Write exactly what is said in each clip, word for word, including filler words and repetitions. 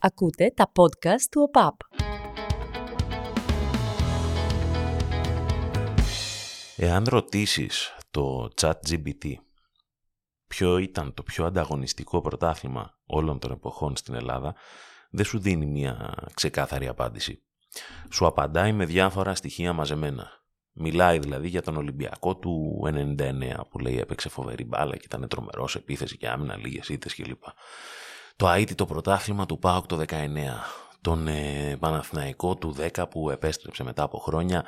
Ακούτε τα podcast του ΟΠΑΠ. Εάν ρωτήσεις το chat τζι πι τι ποιο ήταν το πιο ανταγωνιστικό πρωτάθλημα όλων των εποχών στην Ελλάδα, δεν σου δίνει μια ξεκάθαρη απάντηση. Σου απαντάει με διάφορα στοιχεία μαζεμένα. Μιλάει δηλαδή για τον Ολυμπιακό του ενενήντα εννέα που λέει έπαιξε φοβερή μπάλα και ήταν τρομερός σε επίθεση και άμυνα, λίγες ήττες κλπ. Το αίτητο πρωτάθλημα του ΠΑΟΚ το δεκαεννέα, τον ε, Παναθηναϊκό του δέκα που επέστρεψε μετά από χρόνια,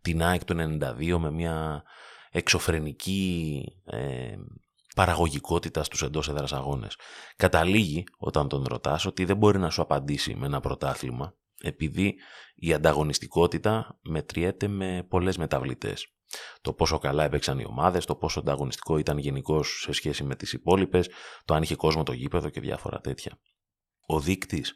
την ΑΕΚ του ενενήντα δύο με μια εξωφρενική ε, παραγωγικότητα στους εντός έδρας αγώνες. Καταλήγει όταν τον ρωτάς ότι δεν μπορεί να σου απαντήσει με ένα πρωτάθλημα επειδή η ανταγωνιστικότητα μετριέται με πολλές μεταβλητές. Το πόσο καλά έπαιξαν οι ομάδες, το πόσο ανταγωνιστικό ήταν γενικώς σε σχέση με τις υπόλοιπες, το αν είχε κόσμο το γήπεδο και διάφορα τέτοια. Ο δείκτης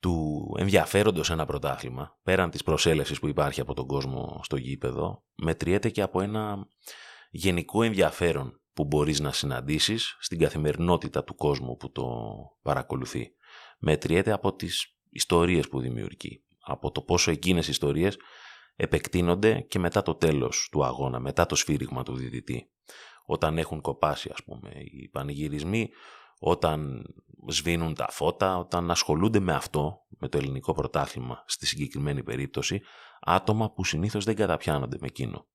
του ενδιαφέροντος σε ένα πρωτάθλημα, πέραν της προσέλευσης που υπάρχει από τον κόσμο στο γήπεδο, μετριέται και από ένα γενικό ενδιαφέρον που μπορείς να συναντήσεις στην καθημερινότητα του κόσμου που το παρακολουθεί. Μετριέται από τις ιστορίες που δημιουργεί, από το πόσο εκείνες οι ιστορίες επεκτείνονται και μετά το τέλος του αγώνα, μετά το σφύριγμα του διδυτή. Όταν έχουν κοπάσει, ας πούμε, οι πανηγυρισμοί, όταν σβήνουν τα φώτα, όταν ασχολούνται με αυτό, με το ελληνικό πρωτάθλημα, στη συγκεκριμένη περίπτωση, άτομα που συνήθως δεν καταπιάνονται με εκείνο.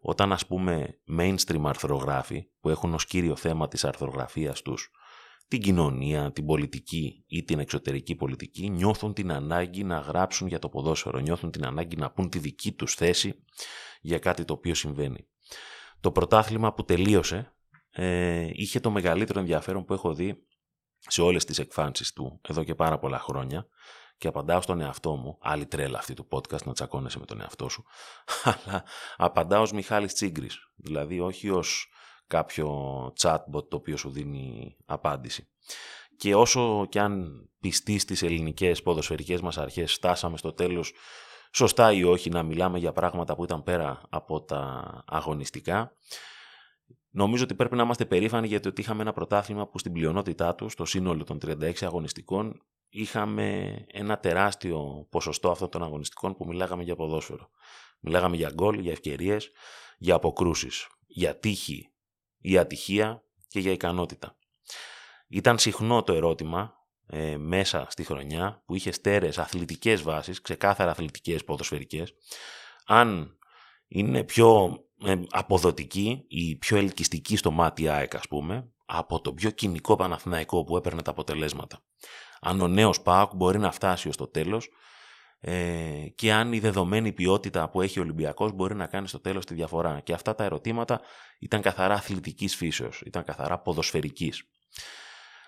Όταν, ας πούμε, mainstream αρθρογράφοι, που έχουν ως κύριο θέμα της αρθρογραφίας τους την κοινωνία, την πολιτική ή την εξωτερική πολιτική, νιώθουν την ανάγκη να γράψουν για το ποδόσφαιρο, νιώθουν την ανάγκη να πούν τη δική τους θέση για κάτι το οποίο συμβαίνει. Το πρωτάθλημα που τελείωσε ε, είχε το μεγαλύτερο ενδιαφέρον που έχω δει σε όλες τις εκφάνσεις του εδώ και πάρα πολλά χρόνια και απαντάω στον εαυτό μου, άλλη τρέλα αυτή του podcast, να τσακώνεσαι με τον εαυτό σου, αλλά απαντάω ως Μιχάλης Τσίγκρης, δηλαδή όχι ως κάποιο chatbot το οποίο σου δίνει απάντηση. Και όσο και αν πιστεί στις ελληνικές ποδοσφαιρικές μας αρχές, φτάσαμε στο τέλος, σωστά ή όχι, να μιλάμε για πράγματα που ήταν πέρα από τα αγωνιστικά, νομίζω ότι πρέπει να είμαστε περήφανοι γιατί ότι είχαμε ένα πρωτάθλημα που στην πλειονότητά του, στο σύνολο των τριάντα έξι αγωνιστικών, είχαμε ένα τεράστιο ποσοστό αυτών των αγωνιστικών που μιλάγαμε για ποδόσφαιρο. Μιλάγαμε για γκολ, για ευκαιρίες, για αποκρούσεις, για τύχη, για ατυχία και για ικανότητα. Ήταν συχνό το ερώτημα ε, μέσα στη χρονιά που είχε στέρεες αθλητικές βάσεις, ξεκάθαρα αθλητικές, ποδοσφαιρικές, αν είναι πιο ε, αποδοτική ή πιο ελκυστική στο μάτι ΑΕΚ, ας πούμε, από το πιο κοινικό Παναθηναϊκό που έπαιρνε τα αποτελέσματα. Αν ο νέος ΠΑΟΚ μπορεί να φτάσει ως το τέλος ε, και αν η δεδομένη ποιότητα που έχει ο Ολυμπιακός μπορεί να κάνει στο τέλος τη διαφορά. Και αυτά τα ερωτήματα ήταν καθαρά αθλητικής φύσεως, ήταν καθαρά ποδοσφαιρικής.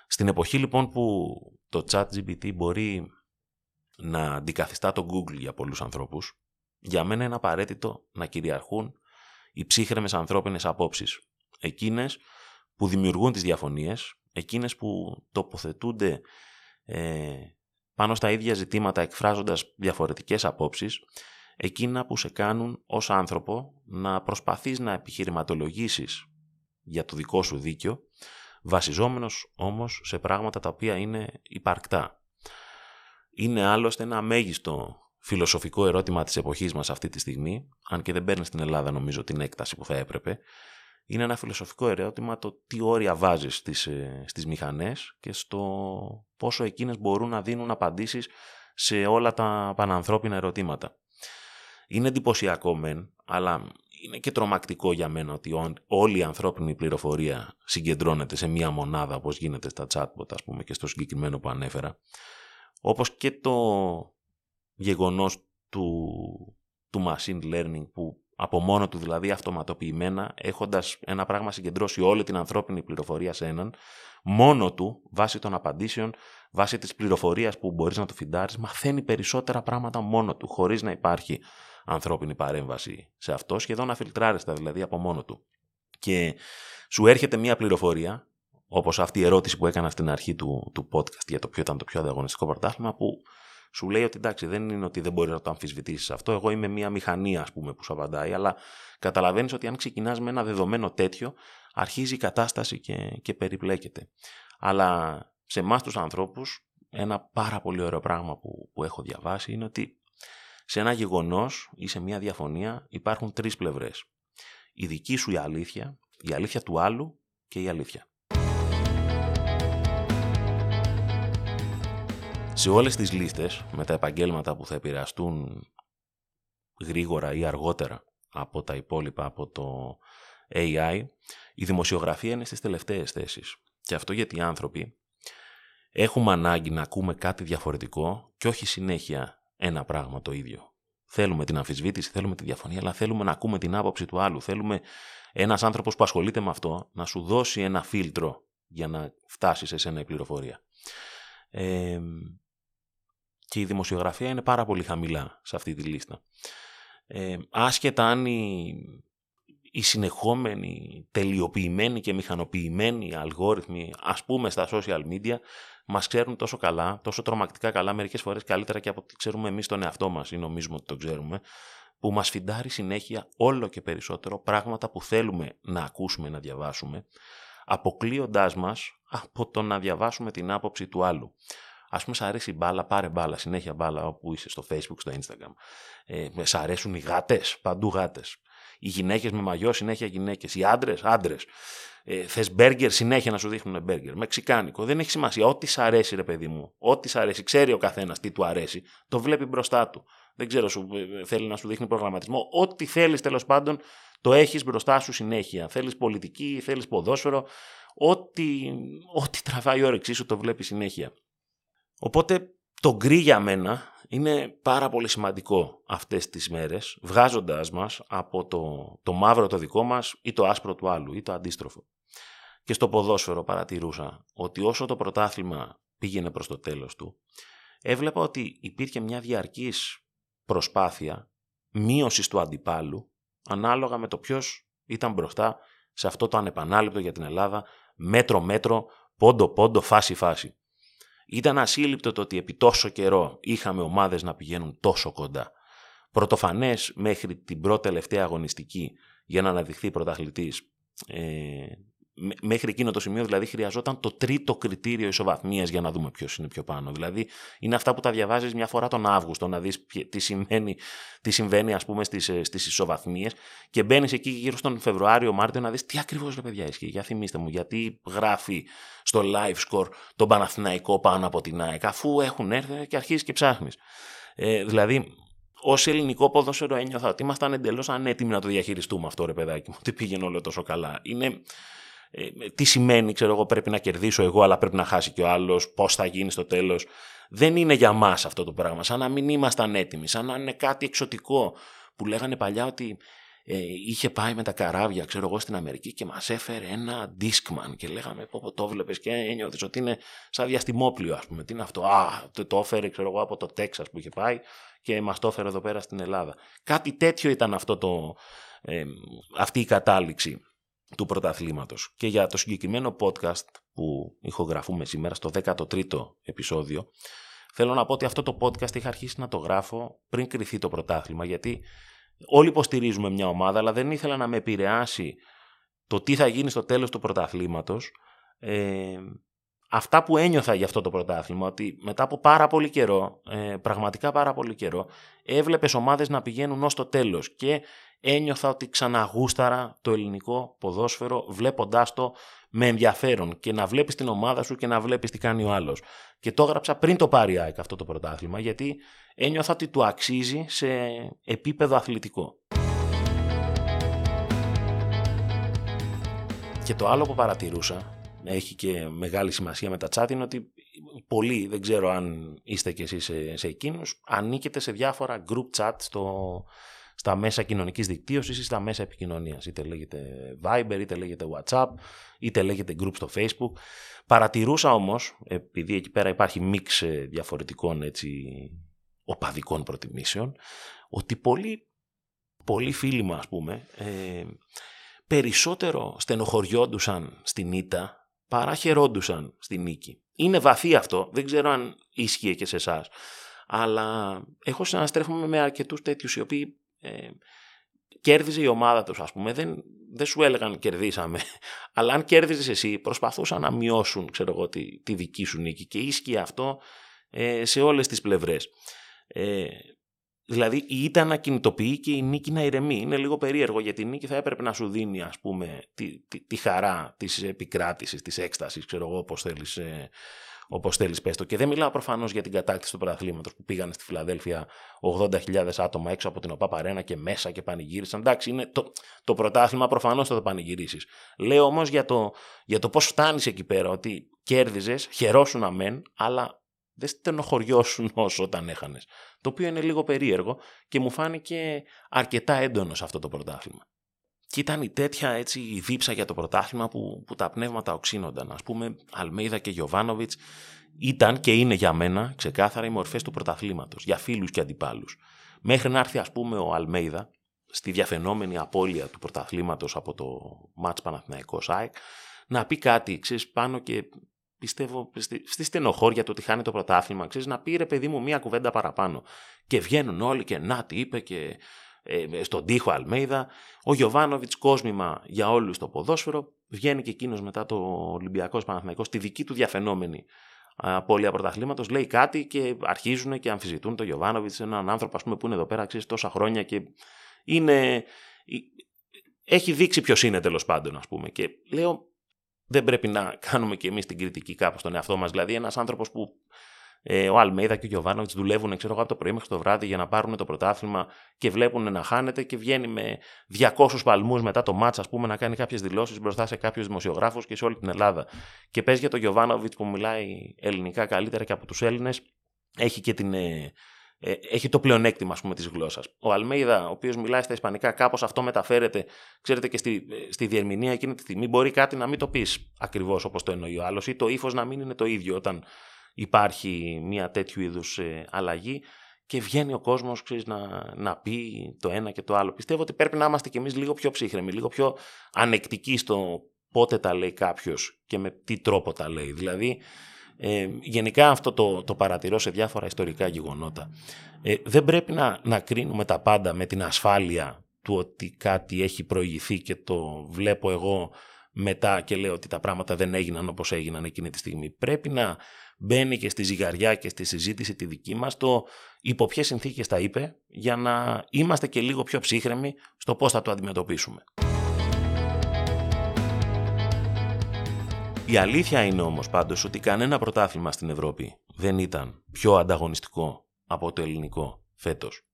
Στην εποχή λοιπόν που το chat τζι πι τι μπορεί να αντικαθιστά το Google για πολλούς ανθρώπους, για μένα είναι απαραίτητο να κυριαρχούν οι ψύχρεμες ανθρώπινες απόψεις. Εκείνες που δημιουργούν τις διαφωνίες, εκείνες που τοποθετούνται ε, πάνω στα ίδια ζητήματα εκφράζοντας διαφορετικές απόψεις, εκείνα που σε κάνουν ως άνθρωπο να προσπαθείς να επιχειρηματολογήσεις για το δικό σου δίκιο, βασιζόμενος όμως σε πράγματα τα οποία είναι υπαρκτά. Είναι άλλωστε ένα μέγιστο φιλοσοφικό ερώτημα της εποχής μας αυτή τη στιγμή, αν και δεν παίρνει στην Ελλάδα νομίζω την έκταση που θα έπρεπε. Είναι ένα φιλοσοφικό ερώτημα το τι όρια βάζεις στις, στις μηχανές και στο πόσο εκείνες μπορούν να δίνουν απαντήσεις σε όλα τα πανανθρώπινα ερωτήματα. Είναι εντυπωσιακό μεν, αλλά είναι και τρομακτικό για μένα ότι όλη η ανθρώπινη πληροφορία συγκεντρώνεται σε μία μονάδα, όπως γίνεται στα chatbot, ας πούμε, και στο συγκεκριμένο που ανέφερα. Όπως και το γεγονός του, του machine learning που από μόνο του δηλαδή αυτοματοποιημένα, έχοντας ένα πράγμα συγκεντρώσει όλη την ανθρώπινη πληροφορία σε έναν, μόνο του, βάσει των απαντήσεων, βάσει της πληροφορίας που μπορείς να του φιντάρεις, μαθαίνει περισσότερα πράγματα μόνο του, χωρίς να υπάρχει ανθρώπινη παρέμβαση σε αυτό, σχεδόν αφιλτράρεστα δηλαδή από μόνο του. Και σου έρχεται μια πληροφορία, όπως αυτή η ερώτηση που έκανα στην αρχή του, του podcast για το ποιο ήταν το πιο ανταγωνιστικό πρωτάθλημα, που σου λέει ότι εντάξει, δεν είναι ότι δεν μπορεί να το αμφισβητήσεις αυτό. Εγώ είμαι μια μηχανή, ας πούμε, που σου απαντάει, αλλά καταλαβαίνεις ότι αν ξεκινάς με ένα δεδομένο τέτοιο, αρχίζει η κατάσταση και, και περιπλέκεται. Αλλά σε εμάς τους ανθρώπους, ένα πάρα πολύ ωραίο πράγμα που, που έχω διαβάσει είναι ότι σε ένα γεγονός ή σε μια διαφωνία υπάρχουν τρεις πλευρές. Η δική σου η αλήθεια, η αλήθεια του άλλου και η αλήθεια. Σε όλες τις λίστες με τα επαγγέλματα που θα επηρεαστούν γρήγορα ή αργότερα από τα υπόλοιπα, από το έι άι, η δημοσιογραφία είναι στις τελευταίες θέσεις. Και αυτό γιατί οι άνθρωποι έχουμε ανάγκη να ακούμε κάτι διαφορετικό και όχι συνέχεια ένα πράγμα το ίδιο. Θέλουμε την αμφισβήτηση, θέλουμε τη διαφωνία, αλλά θέλουμε να ακούμε την άποψη του άλλου. Θέλουμε ένας άνθρωπος που ασχολείται με αυτό να σου δώσει ένα φίλτρο για να φτάσεις σε σένα η πληροφορία. Ε, και η δημοσιογραφία είναι πάρα πολύ χαμηλά σε αυτή τη λίστα. Ε, άσχετα αν η, η συνεχόμενη, τελειοποιημένη και μηχανοποιημένη αλγόριθμοι, ας πούμε στα social media, μας ξέρουν τόσο καλά, τόσο τρομακτικά καλά, μερικές φορές καλύτερα και από ό,τι ξέρουμε εμείς τον εαυτό μας ή νομίζουμε ότι το ξέρουμε, που μας φιντάρει συνέχεια όλο και περισσότερο πράγματα που θέλουμε να ακούσουμε, να διαβάσουμε, αποκλείοντάς μας από το να διαβάσουμε την άποψη του άλλου. Ας πούμε, σ' αρέσει η μπάλα, πάρε μπάλα, συνέχεια μπάλα όπου είσαι, στο Facebook, στο Instagram. Ε, σ' αρέσουν οι γάτες, παντού γάτες. Οι γυναίκες με μαγιό, συνέχεια γυναίκες. Οι άντρες, άντρες. Ε, θες μπέργκερ, συνέχεια να σου δείχνουν μπέργκερ. Μεξικάνικο, δεν έχει σημασία. Ό,τι σ' αρέσει, ρε παιδί μου, ό,τι σ' αρέσει, ξέρει ο καθένας τι του αρέσει, το βλέπει μπροστά του. Δεν ξέρω, σου, θέλει να σου δείχνει προγραμματισμό. Ό,τι θέλεις, τέλος πάντων, το έχεις μπροστά σου συνέχεια. Θέλεις πολιτική, θέλεις ποδόσφαιρο. Ό,τι, ό,τι τραβάει η όρεξή σου, το βλέπει συνέχεια. Οπότε το γκρι για μένα είναι πάρα πολύ σημαντικό αυτές τις μέρες, βγάζοντας μας από το, το μαύρο το δικό μας ή το άσπρο του άλλου ή το αντίστροφο. Και στο ποδόσφαιρο παρατηρούσα ότι όσο το πρωτάθλημα πήγαινε προς το τέλος του, έβλεπα ότι υπήρχε μια διαρκής προσπάθεια μείωσης του αντιπάλου ανάλογα με το ποιος ήταν μπροστά σε αυτό το ανεπανάληπτο για την Ελλάδα μέτρο-μέτρο, πόντο-πόντο, φάση-φάση. Ήταν ασύλληπτο το ότι επί τόσο καιρό είχαμε ομάδες να πηγαίνουν τόσο κοντά. Πρωτοφανές μέχρι την πρώτη-τελευταία αγωνιστική για να αναδειχθεί πρωταθλητής, ε, μέχρι εκείνο το σημείο δηλαδή χρειαζόταν το τρίτο κριτήριο ισοβαθμίας για να δούμε ποιος είναι πιο πάνω. Δηλαδή είναι αυτά που τα διαβάζεις μια φορά τον Αύγουστο να δεις τι συμβαίνει, τι συμβαίνει ας πούμε στις, στις ισοβαθμίες και μπαίνεις εκεί γύρω στον Φεβρουάριο-Μάρτιο να δεις τι ακριβώς ρε παιδιά ισχύει. Για θυμίστε μου, γιατί γράφει στο live score τον Παναθηναϊκό πάνω από την ΑΕΚ αφού έχουν έρθει και αρχίζεις και ψάχνεις. Ε, δηλαδή... Ως ελληνικό ποδόσφαιρο ένιωθα ότι ήμασταν εντελώς ανέτοιμοι να το διαχειριστούμε αυτό ρε παιδάκι μου. Τι πήγαινε όλο τόσο καλά. Είναι, ε, τι σημαίνει, ξέρω εγώ, πρέπει να κερδίσω εγώ, αλλά πρέπει να χάσει και ο άλλος. Πώς θα γίνει στο τέλος. Δεν είναι για μας αυτό το πράγμα. Σαν να μην ήμασταν έτοιμοι. Σαν να είναι κάτι εξωτικό που λέγανε παλιά ότι ε, είχε πάει με τα καράβια, ξέρω εγώ, στην Αμερική και μας έφερε ένα Discman. Και λέγαμε, πω, πω το βλέπεις και ένιωθες ότι είναι σαν διαστημόπλιο, ας πούμε. Τι είναι αυτό. Α, το, το έφερε, ξέρω εγώ, από το Τέξας που είχε πάει. Και μας το έφερε εδώ πέρα στην Ελλάδα. Κάτι τέτοιο ήταν αυτό το, ε, αυτή η κατάληξη του πρωταθλήματος. Και για το συγκεκριμένο podcast που ηχογραφούμε σήμερα στο δέκατο τρίτο επεισόδιο, θέλω να πω ότι αυτό το podcast είχα αρχίσει να το γράφω πριν κριθεί το πρωτάθλημα, γιατί όλοι υποστηρίζουμε μια ομάδα, αλλά δεν ήθελα να με επηρεάσει το τι θα γίνει στο τέλος του πρωταθλήματος. Ε, Αυτά που ένιωθα για αυτό το πρωτάθλημα, ότι μετά από πάρα πολύ καιρό, ε, πραγματικά πάρα πολύ καιρό, έβλεπες ομάδες να πηγαίνουν ως το τέλος και ένιωθα ότι ξαναγούσταρα το ελληνικό ποδόσφαιρο βλέποντάς το με ενδιαφέρον και να βλέπεις την ομάδα σου και να βλέπεις τι κάνει ο άλλος. Και το έγραψα πριν το πάρει ΑΕΚ αυτό το πρωτάθλημα, γιατί ένιωθα ότι του αξίζει σε επίπεδο αθλητικό. Και το άλλο που παρατηρούσα, έχει και μεγάλη σημασία με τα chat, είναι ότι πολλοί, δεν ξέρω αν είστε κι εσείς σε, σε εκείνους, ανήκετε σε διάφορα group chat στο, στα μέσα κοινωνικής δικτύωσης ή στα μέσα επικοινωνίας. Είτε λέγεται Viber, είτε λέγεται WhatsApp, είτε λέγεται group στο Facebook. Παρατηρούσα όμως, επειδή εκεί πέρα υπάρχει μίξ διαφορετικών έτσι, οπαδικών προτιμήσεων, ότι πολλοί, πολλοί φίλοι μας, ας πούμε, ε, περισσότερο στενοχωριόντουσαν στην ήττα παρά χαιρόντουσαν στη νίκη. Είναι βαθύ αυτό, δεν ξέρω αν ίσχυε και σε εσάς, αλλά έχω συναναστρέφομαι με αρκετούς τέτοιους οι οποίοι ε, κέρδιζε η ομάδα τους, ας πούμε, δεν, δεν σου έλεγαν κερδίσαμε, αλλά αν κέρδιζες εσύ προσπαθούσαν να μειώσουν, ξέρω εγώ, τη, τη δική σου νίκη και ίσχυε αυτό ε, σε όλες τις πλευρές. Ε, δηλαδή η ήττα να κινητοποιεί και η νίκη να ηρεμεί. Είναι λίγο περίεργο, γιατί η νίκη θα έπρεπε να σου δίνει, ας πούμε, τη, τη, τη χαρά της επικράτησης, της έκστασης, ξέρω εγώ όπως θέλεις, ε, όπως θέλεις πες το. Και δεν μιλάω προφανώς για την κατάκτηση του πρωταθλήματος που πήγαν στη Φιλαδέλφια ογδόντα χιλιάδες άτομα έξω από την ΟΠΑΠ Αρένα και μέσα και πανηγύρισαν. Εντάξει, είναι το, το πρωτάθλημα, προφανώς θα το πανηγυρίσεις. Λέω όμως για το, για το πώς φτάνεις εκεί πέρα, ότι κέρδιζες, χαιρόσουν αμέν, αλλά δεν στενοχωριώσουν όσο όταν έχανες. Το οποίο είναι λίγο περίεργο και μου φάνηκε αρκετά έντονο σε αυτό το πρωτάθλημα. Και ήταν η τέτοια έτσι, η δίψα για το πρωτάθλημα που, που τα πνεύματα οξύνονταν. Ας πούμε, Αλμέιδα και Γιοβάνοβιτς ήταν και είναι για μένα ξεκάθαρα οι μορφές του πρωταθλήματος, για φίλους και αντιπάλους. Μέχρι να έρθει, ας πούμε, ο Αλμέιδα στη διαφαινόμενη απώλεια του πρωταθλήματος από το μάτς Παναθηναϊκός ΑΕΚ να πει κάτι, ξέρεις, πάνω και πιστεύω στη, στη στενοχώρια του ότι χάνει το πρωτάθλημα, ξέρεις, να πει ρε παιδί μου μία κουβέντα παραπάνω. Και βγαίνουν όλοι και να τι είπε και. Στον τοίχο Αλμέιδα, ο Γιοβάνοβιτς κόσμημα για όλους το ποδόσφαιρο, βγαίνει και εκείνος μετά το Ολυμπιακός Παναθηναϊκός, τη δική του διαφαινόμενη απώλεια πρωταθλήματος, λέει κάτι και αρχίζουν και αμφισβητούν τον Γιοβάνοβιτς, έναν άνθρωπο ας πούμε, που είναι εδώ πέρα αξίζει τόσα χρόνια και είναι... έχει δείξει ποιος είναι τέλος πάντων ας πούμε. Και λέω δεν πρέπει να κάνουμε και εμείς την κριτική κάπου στον εαυτό μας, δηλαδή ένας άνθρωπος που... Ο Αλμέιδα και ο Γιοβάνοβιτς δουλεύουν, ξέρω εγώ, από το πρωί μέχρι το βράδυ για να πάρουν το πρωτάθλημα και βλέπουν να χάνεται και βγαίνει με διακόσιους παλμούς μετά το μάτς, ας πούμε, να κάνει κάποιες δηλώσεις μπροστά σε κάποιους δημοσιογράφους και σε όλη την Ελλάδα. Και πες για τον Γιοβάνοβιτς που μιλάει ελληνικά καλύτερα και από τους Έλληνες, έχει, και την, ε, ε, έχει το πλεονέκτημα, ας πούμε, της γλώσσας. Ο Αλμέιδα, ο οποίος μιλάει στα ισπανικά, κάπως αυτό μεταφέρεται, ξέρετε, και στη, στη διερμηνία εκείνη τη στιγμή. Μπορεί κάτι να μην το πεις ακριβώς όπως το εννοεί ο άλλος ή το ύφος να μην είναι το ίδιο όταν. Υπάρχει μια τέτοιου είδους αλλαγή και βγαίνει ο κόσμος, ξέρεις, να, να πει το ένα και το άλλο. Πιστεύω ότι πρέπει να είμαστε κι εμείς λίγο πιο ψύχρεμοι, λίγο πιο ανεκτικοί στο πότε τα λέει κάποιος και με τι τρόπο τα λέει. Δηλαδή, ε, γενικά αυτό το, το παρατηρώ σε διάφορα ιστορικά γεγονότα. Ε, δεν πρέπει να, να κρίνουμε τα πάντα με την ασφάλεια του ότι κάτι έχει προηγηθεί και το βλέπω εγώ μετά και λέω ότι τα πράγματα δεν έγιναν όπως έγιναν εκείνη τη στιγμή. Πρέπει να μπαίνει και στη ζυγαριά και στη συζήτηση τη δική μας το υπό ποιες συνθήκες τα είπε, για να είμαστε και λίγο πιο ψύχρεμοι στο πώς θα το αντιμετωπίσουμε. Η αλήθεια είναι όμως πάντως ότι κανένα πρωτάθλημα στην Ευρώπη δεν ήταν πιο ανταγωνιστικό από το ελληνικό φέτος.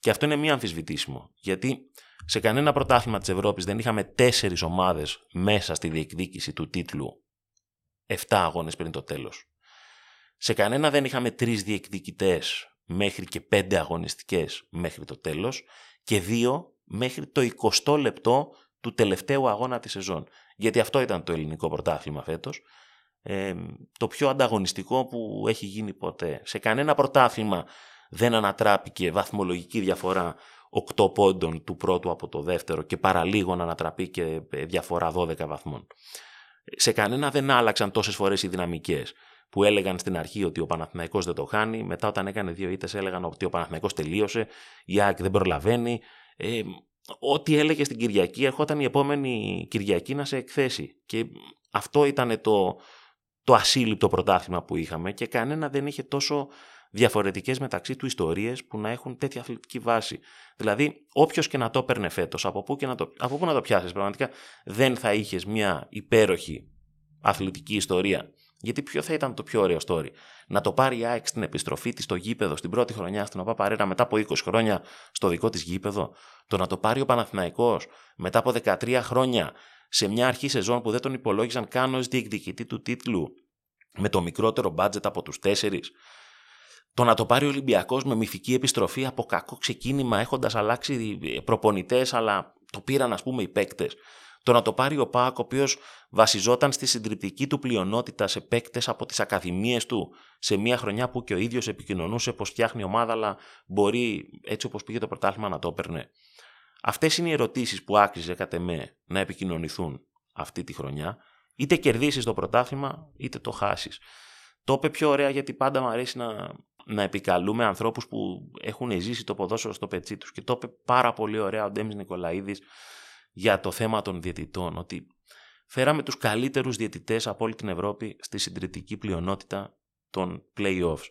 Και αυτό είναι μη αμφισβητήσιμο, γιατί σε κανένα πρωτάθλημα της Ευρώπης δεν είχαμε τέσσερις ομάδες μέσα στη διεκδίκηση του τίτλου επτά αγώνες πριν το τέλος. Σε κανένα δεν είχαμε τρεις διεκδικητές μέχρι και πέντε αγωνιστικές μέχρι το τέλος και δύο μέχρι το εικοστό λεπτό του τελευταίου αγώνα της σεζόν. Γιατί αυτό ήταν το ελληνικό πρωτάθλημα φέτος, ε, το πιο ανταγωνιστικό που έχει γίνει ποτέ. Σε κανένα πρωτάθλημα δεν ανατράπηκε βαθμολογική διαφορά οκτώ πόντων του πρώτου από το δεύτερο και παραλίγο να ανατραπεί και διαφορά δώδεκα βαθμών. Σε κανένα δεν άλλαξαν τόσες φορές οι δυναμικές που έλεγαν στην αρχή ότι ο Παναθηναϊκός δεν το χάνει, μετά όταν έκανε δύο ήττες έλεγαν ότι ο Παναθηναϊκός τελείωσε, η ΑΕΚ δεν προλαβαίνει. Ε, ό,τι έλεγε στην Κυριακή ερχόταν η επόμενη Κυριακή να σε εκθέσει. Και αυτό ήταν το, το ασύλληπτο πρωτάθλημα που είχαμε και κανένα δεν είχε τόσο διαφορετικές μεταξύ του ιστορίες που να έχουν τέτοια αθλητική βάση. Δηλαδή, όποιος και να το παίρνε φέτος, από πού να το, από πού να το πιάσεις, πραγματικά δεν θα είχες μια υπέροχη αθλητική ιστορία. Γιατί ποιο θα ήταν το πιο ωραίο story? Να το πάρει η ΑΕΚ στην επιστροφή της στο γήπεδο, στην πρώτη χρονιά στην ΟΠΑΠ Αρένα, μετά από είκοσι χρόνια στο δικό της γήπεδο. Το να το πάρει ο Παναθηναϊκός μετά από δεκατρία χρόνια σε μια αρχή σεζόν που δεν τον υπολόγιζαν καν ως διεκδικητή του τίτλου, με το μικρότερο μπάτζετ από τους τέσσερις. Το να το πάρει ο Ολυμπιακός με μυθική επιστροφή από κακό ξεκίνημα, έχοντας αλλάξει προπονητές, αλλά το πήραν ας πούμε οι παίκτες. Το να το πάρει ο ΠΑΟΚ, ο οποίος βασιζόταν στη συντριπτική του πλειονότητα σε παίκτες από τις ακαδημίες του, σε μια χρονιά που και ο ίδιος επικοινωνούσε πως φτιάχνει ομάδα, αλλά μπορεί έτσι όπως πήγε το πρωτάθλημα να το έπαιρνε. Αυτές είναι οι ερωτήσεις που άκριζε κατ' εμέ να επικοινωνηθούν αυτή τη χρονιά. Είτε κερδίσεις το πρωτάθλημα, είτε το χάσεις. Το είπε πιο ωραία, γιατί πάντα μου αρέσει να, να επικαλούμε ανθρώπους που έχουν ζήσει το ποδόσφαιρο στο πετσί τους. Και το είπε πάρα πολύ ωραία ο Ντέμι Νικολαίδης για το θέμα των διαιτητών. Ότι φέραμε τους καλύτερους διαιτητές από όλη την Ευρώπη στη συντριπτική πλειονότητα των play-offs.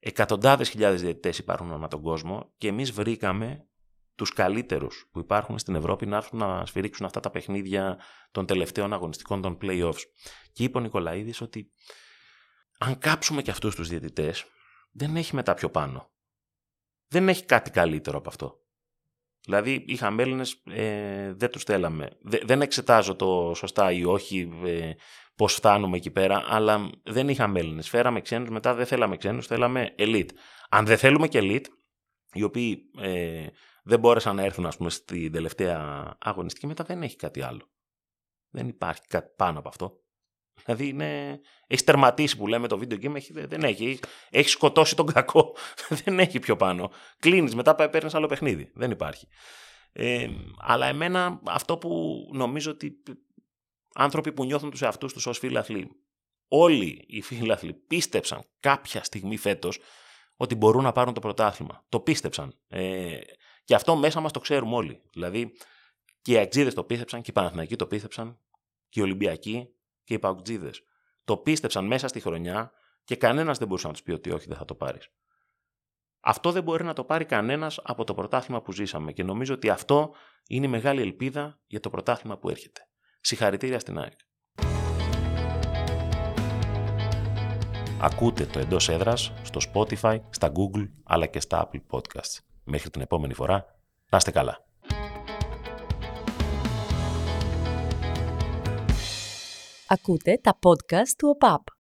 Εκατοντάδες χιλιάδες διαιτητές υπάρχουν με τον κόσμο και εμείς βρήκαμε τους καλύτερους που υπάρχουν στην Ευρώπη να έρθουν να σφυρίξουν αυτά τα παιχνίδια των τελευταίων αγωνιστικών των play-offs. Και είπε ο Νικολαίδης ότι αν κάψουμε και αυτούς τους διαιτητές, δεν έχει μετά πιο πάνω. Δεν έχει κάτι καλύτερο από αυτό. Δηλαδή, είχαμε Έλληνες, ε, δεν τους θέλαμε. Δε, δεν εξετάζω το σωστά ή όχι, ε, πώς φτάνουμε εκεί πέρα, αλλά δεν είχαμε Έλληνες. Φέραμε ξένους, μετά δεν θέλαμε ξένους, θέλαμε elite. Αν δεν θέλουμε και elite, οι οποίοι ε, δεν μπόρεσαν να έρθουν, ας πούμε, στην τελευταία αγωνιστική, μετά δεν έχει κάτι άλλο. Δεν υπάρχει κάτι πάνω από αυτό. Δηλαδή, είναι... έχει τερματίσει που λέμε το video game, έχει... δεν έχει. Έχει σκοτώσει τον κακό. Δεν έχει πιο πάνω. Κλείνεις, μετά παίρνεις άλλο παιχνίδι. Δεν υπάρχει. Ε, αλλά εμένα αυτό που νομίζω ότι άνθρωποι που νιώθουν τους εαυτούς τους ως φίλαθλοι, όλοι οι φίλαθλοι πίστεψαν κάποια στιγμή φέτος ότι μπορούν να πάρουν το πρωτάθλημα. Το πίστεψαν. Ε, και αυτό μέσα μας το ξέρουμε όλοι. Δηλαδή, και οι Ατζίδες το πίστεψαν, και οι Παναθηναϊκοί το πίστεψαν, και οι Ολυμπιακοί. Και οι παοκτζίδες το πίστεψαν μέσα στη χρονιά και κανένας δεν μπορούσε να τους πει ότι όχι, δεν θα το πάρεις. Αυτό δεν μπορεί να το πάρει κανένας από το πρωτάθλημα που ζήσαμε και νομίζω ότι αυτό είναι η μεγάλη ελπίδα για το πρωτάθλημα που έρχεται. Συγχαρητήρια στην ΑΕΚ. Ακούτε το Εντός Έδρας στο Spotify, στα Google αλλά και στα Apple Podcasts. Μέχρι την επόμενη φορά, να είστε καλά. Ακούτε τα podcast του ΟΠΑΠ.